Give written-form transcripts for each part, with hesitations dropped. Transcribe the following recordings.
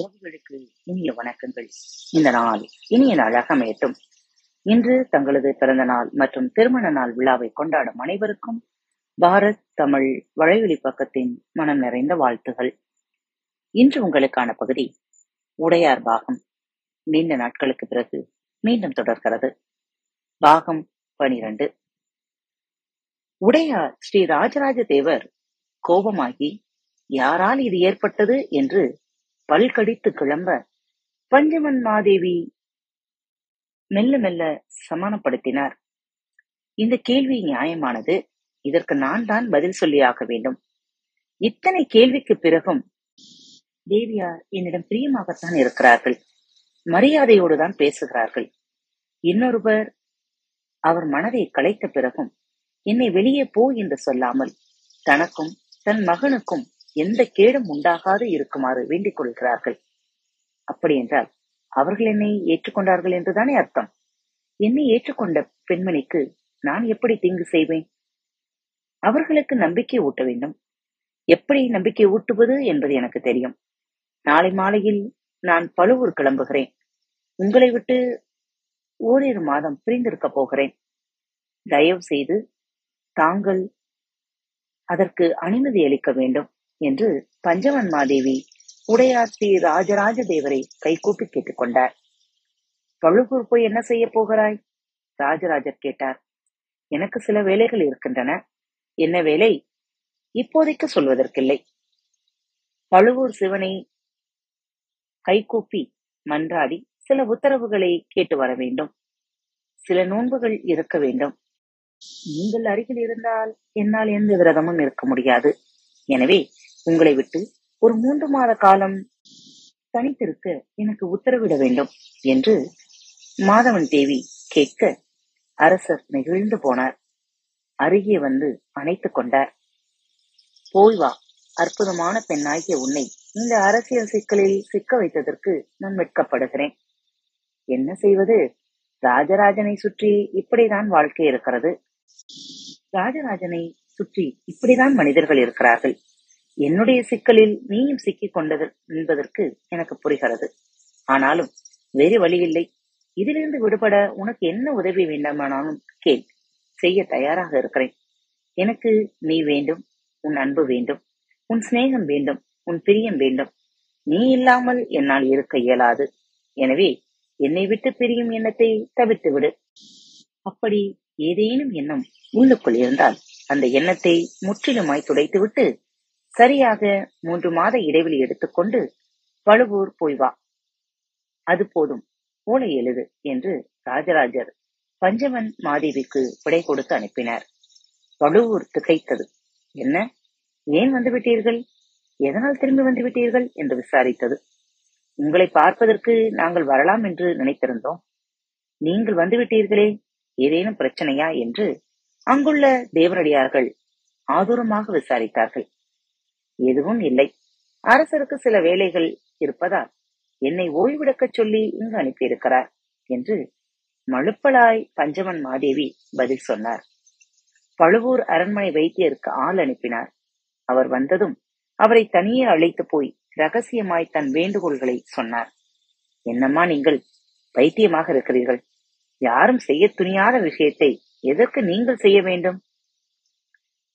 உறவுகளுக்கு இனிய வணக்கங்கள். இந்த நாள் இனிய நாளாக அமையட்டும். இன்று தங்களது பிறந்த நாள் மற்றும் திருமண நாள் விழாவை கொண்டாடும் அனைவருக்கும் பாரத் தமிழ் வலையொலி பக்கத்தின் மனம் நிறைந்த வாழ்த்துகள். இன்று உங்களுக்கான பகுதி உடையார் பாகம் நீண்ட நாட்களுக்கு பிறகு மீண்டும் தொடர்கிறது. பாகம் 12. உடையார் ஸ்ரீ ராஜராஜ தேவர் கோபமாகி யாரால் இது ஏற்பட்டது என்று பல்கடித்து கிளம்ப பஞ்சமன் மாதேவி மெல்ல மெல்ல சமானப்படுத்தினார். இந்த கேள்வி நியாயமானது, இதற்கு நான் தான் பதில் சொல்லியாக வேண்டும். இத்தனை கேள்விக்கு பிறகும் தேவியார் என்னிடம் பிரியமாகத்தான் இருக்கிறார்கள், மரியாதையோடு தான் பேசுகிறார்கள். இன்னொருவர் அவர் மனதை கலைத்த பிறகும் என்னை வெளியே போ என்று சொல்லாமல் தனக்கும் தன் மகனுக்கும் எந்த கேடும் உண்டாகாது இருக்குமாறு வேண்டிக் கொள்கிறார்கள். அப்படி என்றால் அவர்கள் என்னை ஏற்றுக்கொண்டார்கள் என்றுதானே அர்த்தம். என்னை ஏற்றுக்கொண்ட பெண்மணிக்கு நான் எப்படி தீங்கு செய்வேன்? அவர்களுக்கு நம்பிக்கை ஊட்ட வேண்டும். எப்படி நம்பிக்கை ஊட்டுவது என்பது எனக்கு தெரியும். நாளை மாலையில் நான் பழுவூர் கிளம்புகிறேன். உங்களை விட்டு ஓரிரு மாதம் பிரிந்திருக்க போகிறேன். தயவு செய்து தாங்கள் அதற்கு அனுமதி அளிக்க வேண்டும் என்று பஞ்சவன் மாதேவி உடையார் ஸ்ரீ ராஜராஜ தேவரை கைகூப்பி கேட்டுக்கொண்டார். பழுவூர் போய் என்ன செய்ய போகிறாய்? ராஜராஜர் கேட்டார். எனக்கு சில வேலைகள் இருக்கின்றன. என்ன வேலை? இப்போதைக்கு சொல்வதற்கில்லை. பழுவூர் சிவனை கைகூப்பி மன்றாடி சில உத்தரவுகளை கேட்டு வர வேண்டும். சில நோன்புகள் இருக்க வேண்டும். நீங்கள் அருகில் இருந்தால் என்னால் எந்த விரதமும் இருக்க முடியாது. எனவே உங்களை விட்டு ஒரு 3 மாத காலம் தனித்திருக்க எனக்கு உத்தரவிட வேண்டும் என்று மாதவன் தேவி கேட்க அரசர் நெகிழ்ந்து போனார். அருகே வந்து அணைத்துக் கொண்டார். போய் வா, அற்புதமான பெண்ணாகிய உன்னை இந்த அரசியல் சிக்கலில் சிக்க வைத்ததற்கு நான் வெட்கப்படுகிறேன். என்ன செய்வது? ராஜராஜனை சுற்றி இப்படிதான் வாழ்க்கை இருக்கிறது. ராஜராஜனை சுற்றி இப்படிதான் மனிதர்கள் இருக்கிறார்கள். என்னுடைய சிக்கலில் நீயும் சிக்கிக் கொண்டது என்பதற்கு எனக்கு புரிகிறது. ஆனாலும் வேறு வழி இல்லை. இதிலிருந்து விடுபட உனக்கு என்ன உதவி வேண்டுமானாலும் கேள், செய்ய தயாராக இருக்கிறேன். எனக்கு நீ வேண்டும், உன் அன்பு வேண்டும், உன் சிநேகம் வேண்டும், உன் பிரியம் வேண்டும். நீ இல்லாமல் என்னால் இருக்க இயலாது. எனவே என்னை விட்டு பிரியும் எண்ணத்தை தவிர்த்து விடு. அப்படி ஏதேனும் எண்ணம் உள்ளுக்குள் இருந்தால் அந்த எண்ணத்தை முற்றிலுமாய் துடைத்துவிட்டு சரியாக 3 மாத இடைவெளி எடுத்துக்கொண்டு பழுவூர் போய் வா. அது போதும், ஓலை எழுது என்று ராஜராஜர் பஞ்சவன் மாதேவிக்கு விடை கொடுத்து அனுப்பினார். பழுவூர் திகைத்தது. என்ன, ஏன் வந்துவிட்டீர்கள்? எதனால் திரும்பி வந்துவிட்டீர்கள் என்று விசாரித்தது. உங்களை பார்ப்பதற்கு நாங்கள் வரலாம் என்று நினைத்திருந்தோம். நீங்கள் வந்துவிட்டீர்களே, ஏதேனும் பிரச்சனையா என்று அங்குள்ள தேவரடியார்கள் ஆதூரமாக விசாரித்தார்கள். எதுவும் இல்லை. அரசருக்கு சில வேலைகள் இருப்பதால் என்னை ஓய்வெடுக்க சொல்லி இங்கு அனுப்பியிருக்கிறார் என்று மழுப்பலாய் பஞ்சவன் மாதேவி பதில் சொன்னார். பழுவூர் அரண்மனை வைத்தியருக்கு ஆள் அனுப்பினார். அவர் வந்ததும் அவரை தனியே அழைத்து போய் ரகசியமாய் தன் வேண்டுகோள்களை சொன்னார். என்னம்மா, நீங்கள் பைத்தியமாக இருக்கிறீர்கள். யாரும் செய்ய துணியாத விஷயத்தை எதற்கு நீங்கள் செய்ய வேண்டும்?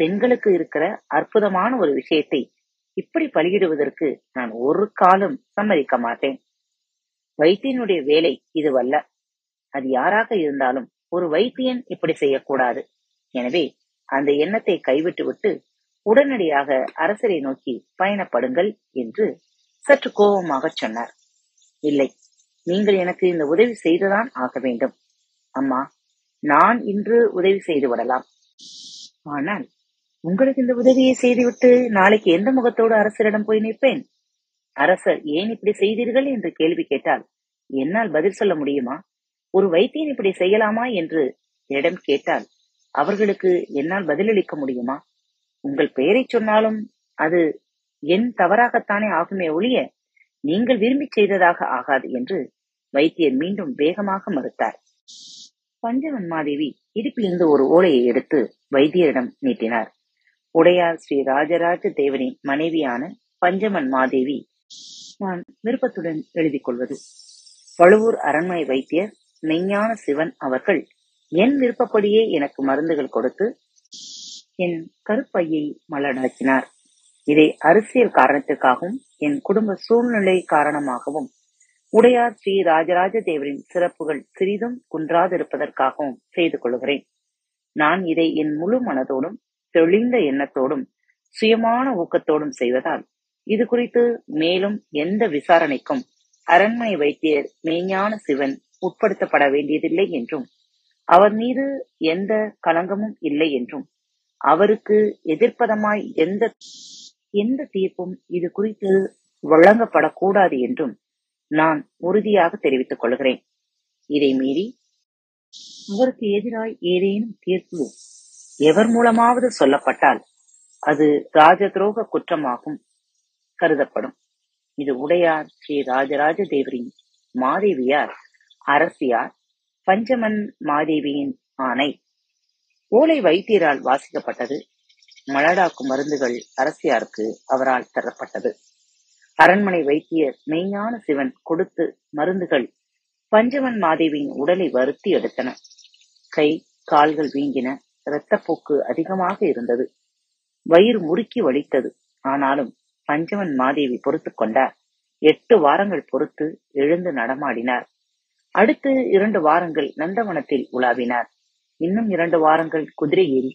பெண்களுக்கு இருக்கிற அற்புதமான ஒரு விஷயத்தை இப்படி பலியிடுவதற்கு நான் ஒரு காலம் சம்மதிக்க மாட்டேன். வைத்தியனுடைய வேலை இதுவல்ல. அது யாராக இருந்தாலும் ஒரு வைத்தியன் இப்படி செய்யக்கூடாது. எனவே அந்த எண்ணத்தை கைவிட்டு விட்டு உடனடியாக அரசரை நோக்கி பயணப்படுங்கள் என்று சற்று கோபமாக சொன்னார். இல்லை, நீங்கள் எனக்கு இந்த உதவி செய்துதான் ஆக வேண்டும். அம்மா, நான் இன்று உதவி செய்து விடலாம். ஆனால் உங்களுக்கு இந்த உதவியை செய்துவிட்டு நாளைக்கு எந்த முகத்தோடு அரசரிடம் போய் நிற்பேன்? அரசர் ஏன் இப்படி செய்தீர்கள் என்று கேள்வி கேட்டால் என்னால் பதில் சொல்ல முடியுமா? ஒரு வைத்தியன் இப்படி செய்யலாமா என்று என்னிடம் கேட்டால் அவர்களுக்கு என்னால் பதிலளிக்க முடியுமா? உங்கள் பெயரை சொன்னாலும் அது என் தவறாகத்தானே ஆகுமே ஒழிய நீங்கள் விரும்பி செய்ததாக ஆகாது என்று வைத்தியர் மீண்டும் வேகமாக மறுத்தார். பஞ்சவன் மாதேவி இடுப்பிலிருந்து ஒரு ஓலையை எடுத்து வைத்தியரிடம் நீட்டினார். உடையார் ஸ்ரீ ராஜராஜ தேவனின் மனைவியான பஞ்சவன் மாதேவி நான் விருப்பத்துடன் எழுதிக் கொள்வது. பழுவூர் அரண்மனை வைத்தியர் மெய்ஞான சிவன் அவர்கள் என் விருப்பப்படியே எனக்கு மருந்துகள் கொடுத்து என் கருப்பையை மலர்ந்தாக்கினார். இதை அரசியல் காரணத்திற்காகவும் என் குடும்ப சூழ்நிலை காரணமாகவும் உடையார் ஸ்ரீ ராஜராஜ தேவரின் சிறப்புகள் சிறிதும் குன்றாதிருப்பதற்காகவும் செய்து கொள்கிறேன். நான் இதை என் முழு மனதோடும் தெளிந்த எண்ணத்தோடும் சுயமான ஊக்கத்தோடும் செய்வதால் இது குறித்து மேலும் எந்த விசாரணைக்கும் அரண்மனை வைத்தியர் மெய்ஞான சிவன் உட்படுத்தப்பட வேண்டியதில்லை என்றும் அவர் மீது எந்த களங்கமும் இல்லை என்றும் அவருக்கு எதிர்ப்பதமாய் எந்த தீர்ப்பும் இது குறித்து வழங்கப்படக்கூடாது என்றும் நான் உறுதியாக தெரிவித்துக் கொள்கிறேன். இதை மீறி அவருக்கு எதிராய் ஏதேனும் தீர்ப்பு எவர் மூலமாவது சொல்லப்பட்டால் அது ராஜ துரோக குற்றமாகும் கருதப்படும். இது உடையார் ஸ்ரீ ராஜராஜ தேவரின் மாதேவியார் அரசியார் பஞ்சமன் மாதேவியின் ஆணை ஓலை வைத்தியரால் வாசிக்கப்பட்டது. மலடாக்கும் மருந்துகள் அரசியாருக்கு அவரால் தரப்பட்டது. அரண்மனை வைத்தியர் மெய்ஞான சிவன் கொடுத்து மருந்துகள் பஞ்சவன் மாதேவியின் உடலை வருத்தி எடுத்தன. கை கால்கள் வீங்கின. இரத்தப்போக்கு அதிகமாக இருந்தது. வயிறு முறுக்கி வலித்தது. ஆனாலும் பஞ்சவன் மாதேவி பொறுத்து கொண்டார். 8 வாரங்கள் பொறுத்து எழுந்து நடமாடினார். அடுத்து 2 வாரங்கள் நந்தவனத்தில் உலாவினார். இன்னும் 2 வாரங்கள் குதிரை ஏறி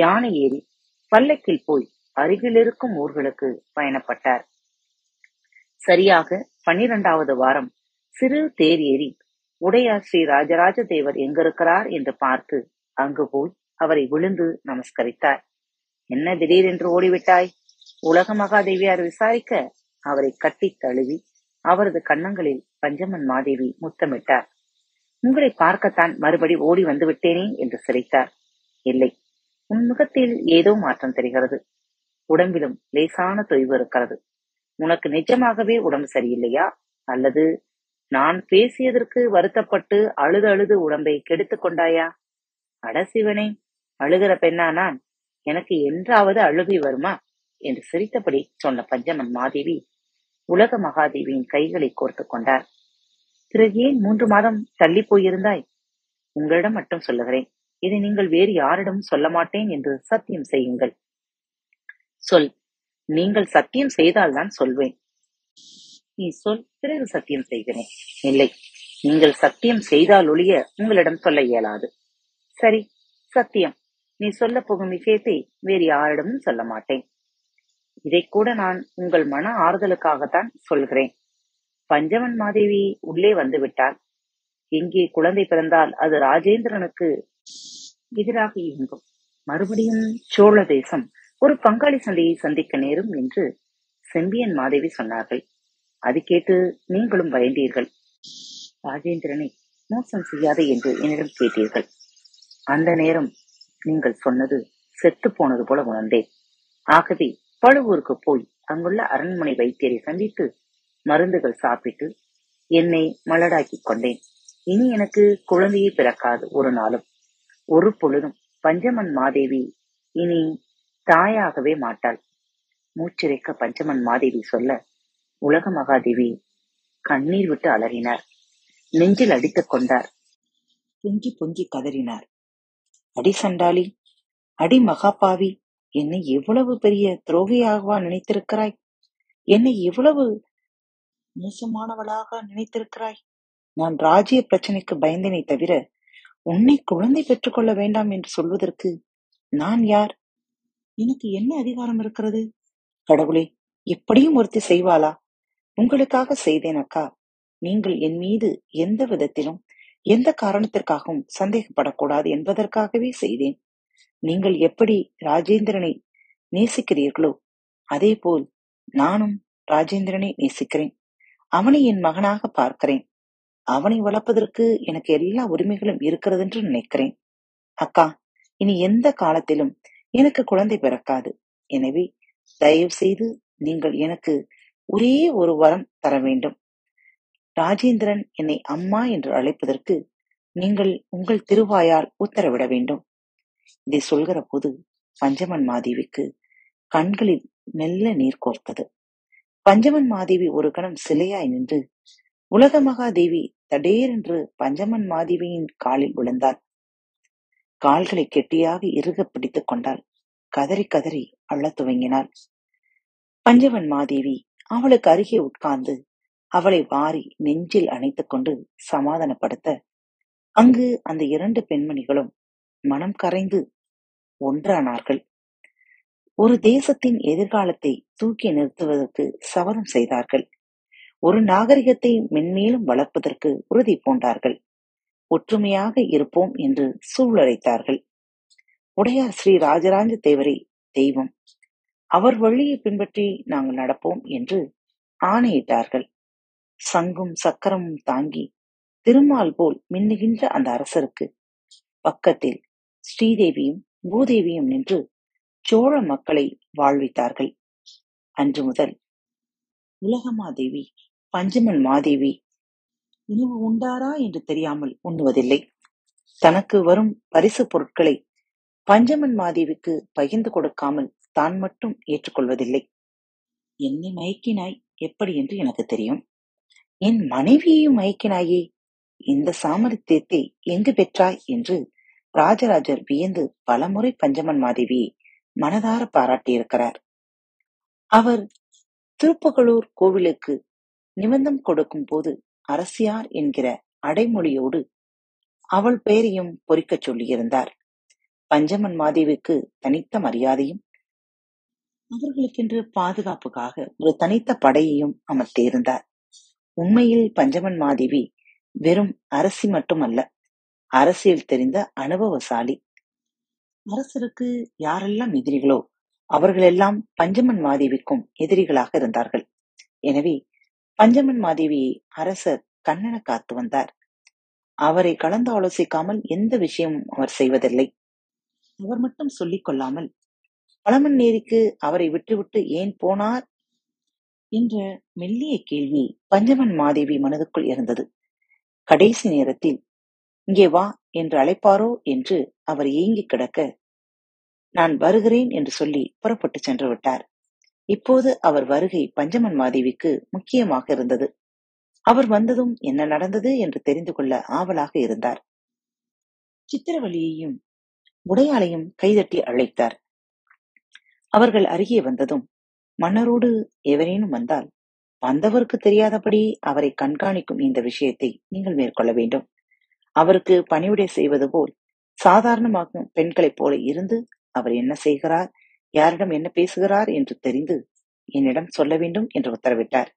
யானை ஏறி பல்லக்கில் போய் அருகில் இருக்கும் ஊர்களுக்கு பயணப்பட்டார். சரியாக 12வது வாரம் சிறு தேர் ஏறி உடையார் ஸ்ரீ ராஜராஜ தேவர் எங்கிருக்கிறார் என்று பார்த்து அங்கு போய் அவரை விழுந்து நமஸ்கரித்தார். என்ன திடீரென்று ஓடிவிட்டாய்? உலக மகாதேவியார் விசாரிக்க அவரை கட்டி தழுவி அவரது கன்னங்களில் பஞ்சமன் மாதேவி முத்தமிட்டார். உங்களை பார்க்கத்தான் மறுபடி ஓடி வந்து விட்டேனே என்று சிரித்தார். இல்லை, உன் முகத்தில் ஏதோ மாற்றம் தெரிகிறது. உடம்பிலும் லேசான தொய்வு இருக்கிறது. உனக்கு நிஜமாகவே உடம்பு சரியில்லையா? அல்லது நான் பேசியதற்கு வருத்தப்பட்டு அழுது உடம்பை கெடுத்துக் கொண்டாயா? அடசிவனே, அழுகிற பெண்ணா நான்? எனக்கு என்றாவது அழுகை வருமா என்று சிரித்தபடி சொன்ன பஞ்சமன் மாதேவி உலக மகாதேவியின் கைகளை கோர்த்து கொண்டார். பிறகு ஏன் 3 மாதம் தள்ளி போயிருந்தாய்? உங்களிடம் மட்டும் சொல்லுகிறேன். இதை நீங்கள் வேறு யாரிடம் சொல்ல மாட்டேன் என்று சத்தியம் செய்யுங்கள். சொல். நீங்கள் சத்தியம் செய்தால்தான் சொல்வேன். நீ சொல், பிறகு சத்தியம் செய்கிறேன். இல்லை, நீங்கள் சத்தியம் செய்தால் ஒழிய உங்களிடம் சொல்ல இயலாது. சரி, சத்தியம். நீ சொல்ல போகும் விஷயத்தை வேறு யாரிடமும் சொல்ல மாட்டேன். இதை கூட நான் உங்கள் மன ஆறுதலுக்காகத்தான் சொல்கிறேன். பஞ்சவன் மாதேவி உள்ளே வந்து விட்டாள். எங்கே குழந்தை பிறந்தால் அது ராஜேந்திரனுக்கு எதிராக இயங்கும். மறுபடியும் சோழ தேசம் ஒரு பங்காளி சண்டையை சந்திக்க நேரும் என்று செம்பியன் மாதேவி சொன்னார்கள். அது கேட்டு நீங்களும் பயந்தீர்கள். ராஜேந்திரனை மோசம் செய்யாத என்று என்னிடம் கேட்டீர்கள். அந்த நேரம் நீங்கள் சொன்னது செத்து போனது போல உணர்ந்தேன். ஆகவே பழுவூருக்கு போய் அங்குள்ள அரண்மனை வைத்தியரை சந்தித்து மருந்துகள் சாப்பிட்டு என்னை மலடாக்கி கொண்டேன். இனி எனக்கு குழந்தையை பிறக்காது. ஒரு நாளும் ஒரு பொழுதும் பஞ்சமன் மாதேவி இனி தாயாகவே மாட்டாள். மூச்சிறைக்க பஞ்சமன் மாதேவி சொல்ல உலக மகாதேவி கண்ணீர் விட்டு அலறினார். நெஞ்சில் அடித்துக் கொண்டார். பொங்கி பொங்கி கதறினார். அடி சண்டாளி, அடி மகாபாவி, என்னை எவ்வளவு பெரிய துரோகியாகவா நினைத்திருக்கிறாய்? என்னை எவ்வளவு மோசமானவளாக நினைத்திருக்கிறாய்? நான் ராஜ்ய பிரச்சனைக்கு பயந்தனை தவிர உன்னை குழந்தை பெற்றுக்கொள்ள வேண்டாம் என்று சொல்வதற்கு நான் யார்? எனக்கு என்ன அதிகாரம் இருக்கிறது? கடவுளே, எப்படியும் ஒருத்தி செய்வாளா? உங்களுக்காக செய்தேன் அக்கா. நீங்கள் என் மீது எந்த விதத்திலும் எந்த காரணத்திற்காகவும் சந்தேகப்படக்கூடாது என்பதற்காகவே செய்தேன். நீங்கள் எப்படி ராஜேந்திரனை நேசிக்கிறீர்களோ அதே போல் நானும் ராஜேந்திரனை நேசிக்கிறேன். அவனை என் மகனாக பார்க்கிறேன். அவனை வளர்ப்பதற்கு எனக்கு எல்லா உரிமைகளும் இருக்கிறது என்று நினைக்கிறேன். அக்கா, இனி எந்த காலத்திலும் எனக்கு குழந்தை பிறக்காது. எனவே தயவு செய்து நீங்கள் எனக்கு ஒரே ஒரு வரம் தர வேண்டும். ராஜேந்திரன் என்னை அம்மா என்று அழைப்பதற்கு நீங்கள் உங்கள் திருவாயால் உத்தரவிட வேண்டும். இதை சொல்கிற போது பஞ்சமன் மாதேவிக்கு கண்களில் மெல்ல நீர் கோர்த்தது. பஞ்சமன் மாதேவி ஒரு கணம் சிலையாய் நின்று உலக மகாதேவி தடேரென்று பஞ்சமன் மாதேவியின் காலில் விழுந்தாள். கால்களை கெட்டியாக இறுக பிடித்துக் கொண்டாள். கதறி கதறி அழத் துவங்கினாள். பஞ்சவன் மாதேவி அவளுக்கு அருகே உட்கார்ந்து அவளை வாரி நெஞ்சில் அணைத்துக் கொண்டு சமாதானப்படுத்த அங்கு அந்த இரண்டு பெண்மணிகளும் மனம் கரைந்து ஒன்றானார்கள். ஒரு தேசத்தின் எதிர்காலத்தை தூக்கி நிறுத்துவதற்கு சபதம் செய்தார்கள். ஒரு நாகரிகத்தை மென்மேலும் வளர்ப்பதற்கு உறுதி பூண்டார்கள். ஒற்றுமையாக இருப்போம் என்று சூளுரைத்தார்கள். உடையார் ஸ்ரீ ராஜராஜ தேவரே தெய்வம், அவர் வழியை பின்பற்றி நாங்கள் நடப்போம் என்று ஆணையிட்டார்கள். சங்கும் சக்கரமும் தாங்கி திருமால் போல் மின்னுகின்ற அந்த அரசருக்கு பக்கத்தில் ஸ்ரீதேவியும் பூதேவியும் நின்று சோழ மக்களை வாழ்வித்தார்கள். அன்று முதல் உலகமாதேவி பஞ்சமன் மாதேவி உணவு உண்டாரா என்று தெரியாமல் உண்ணுவதில்லை. தனக்கு வரும் பரிசு பொருட்களை பஞ்சமன் மாதேவிக்கு பகிர்ந்து கொடுக்காமல் தான் மட்டும் ஏற்றுக்கொள்வதில்லை. என்னை மயக்கினாய் எப்படி என்று எனக்கு தெரியும், என் மனைவியையும் மயக்கினாயே, இந்த சாமர்த்தியத்தை எங்கு பெற்றாய் என்று ராஜராஜர் வியந்து பலமுறை பஞ்சமன் மாதேவியை மனதார பாராட்டியிருக்கிறார். அவர் திருப்புகழூர் கோவிலுக்கு நிபந்தம் கொடுக்கும் போது அரசியார் என்கிற அடைமொழியோடு அவள் பெயரையும் பொறிக்கச் சொல்லியிருந்தார். பஞ்சமன் மாதேவிக்கு தனித்த மரியாதையும் அவர்களுக்கென்று பாதுகாப்புக்காக ஒரு தனித்த படையையும் அமர்த்தியிருந்தார். உண்மையில் பஞ்சமன் மாதேவி வெறும் அரசி மட்டுமல்ல, அரசியல் தெரிந்த அனுபவசாலி. அரசருக்கு யாரெல்லாம் எதிரிகளோ அவர்களெல்லாம் பஞ்சமன் மாதேவிக்கும் எதிரிகளாக இருந்தார்கள். எனவே பஞ்சமன் மாதேவியை அரசர் கண்ணென காத்து வந்தார். அவரை கலந்து ஆலோசிக்காமல் எந்த விஷயமும் அவர் செய்வதில்லை. அவர் மட்டும் சொல்லிக் கொள்ளாமல் பழமண்ணேரிக்கு அவரை விட்டுவிட்டு ஏன் போனார் என்ற மெல்லிய கேள்வி பஞ்சமன் மாதேவி மனதுக்குள் இருந்தது. கடைசி நேரத்தில் இங்கே வா என்று அழைப்பாரோ என்று அவர் ஏங்கி கிடக்க நான் வருகிறேன் என்று சொல்லி புறப்பட்டு சென்று விட்டார். இப்போது அவர் வருகை பஞ்சமன் மாதேவிக்கு முக்கியமாக இருந்தது. அவர் வந்ததும் என்ன நடந்தது என்று தெரிந்து கொள்ள ஆவலாக இருந்தார். சித்திரவழியையும் உடையாளையும் கைதட்டி அழைத்தார். அவர்கள் அருகே வந்ததும் மன்னரோடு எவரேனும் வந்தால் வந்தவருக்கு தெரியாதபடி அவரை கண்காணிக்கும் இந்த விஷயத்தை நீங்கள் மேற்கொள்ள வேண்டும். அவருக்கு பணிவிடை செய்வது போல் சாதாரணமாக பெண்களைப் போல இருந்து அவர் என்ன செய்கிறார், யாரிடம் என்ன பேசுகிறார் என்று தெரிந்து என்னிடம் சொல்ல வேண்டும் என்று உத்தரவிட்டார்.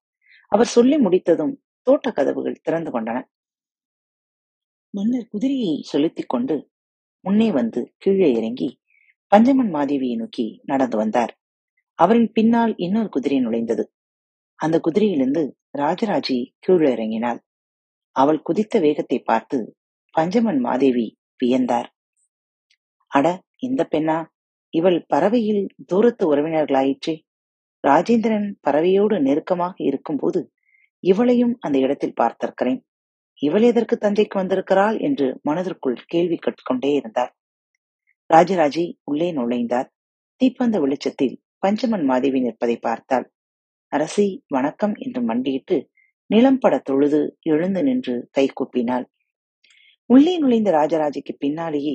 அவர் சொல்லி முடித்ததும் தோட்ட கதவுகள் திறந்து கொண்டன. மன்னர் குதிரையை செலுத்திக் கொண்டு முன்னே வந்து கீழே இறங்கி பஞ்சமன் மாதேவியை நோக்கி நடந்து வந்தார். அவரின் பின்னால் இன்னொரு குதிரை நுழைந்தது. அந்த குதிரையிலிருந்து ராஜராஜி கீழே இறங்கினாள். அவள் குதித்த வேகத்தை பார்த்து பஞ்சமன் மாதேவி வியந்தார். அட, இந்த பெண்ணா, இவள் பறவையில் தூரத்து உறவினர்களாயிற்றே. ராஜேந்திரன் பறவையோடு நெருக்கமாக இருக்கும்போது இவளையும் அந்த இடத்தில் பார்த்திருக்கிறேன். இவள் எதற்கு தஞ்சைக்கு வந்திருக்கிறாள் என்று மனதிற்குள் கேள்வி கேட்டுக்கொண்டே இருந்தார். ராஜராஜி உள்ளே நுழைந்தார். தீப்பந்த வெளிச்சத்தில் பஞ்சமன் மாதேவி நிற்பதை பார்த்தாள். அரசி வணக்கம் என்று மண்டியிட்டு நிலம் பட தொழுது எழுந்து நின்று கை கூப்பினாள். உள்ளே நுழைந்த ராஜராஜிக்கு பின்னாலேயே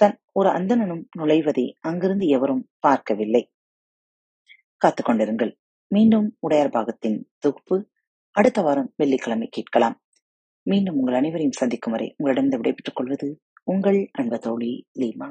தன் ஒரு அந்தணனும் நுழைவதை அங்கிருந்து எவரும் பார்க்கவில்லை. காத்துக்கொண்டிருங்கள். மீண்டும் உடையார் பாகத்தின் தொகுப்பு அடுத்த வாரம் வெள்ளிக்கிழமை கேட்கலாம். மீண்டும் உங்கள் அனைவரையும் சந்திக்கும் வரை உங்களிடம் விடைபெற்றுக் கொள்வது உங்கள் அன்பு தோழி லீமா.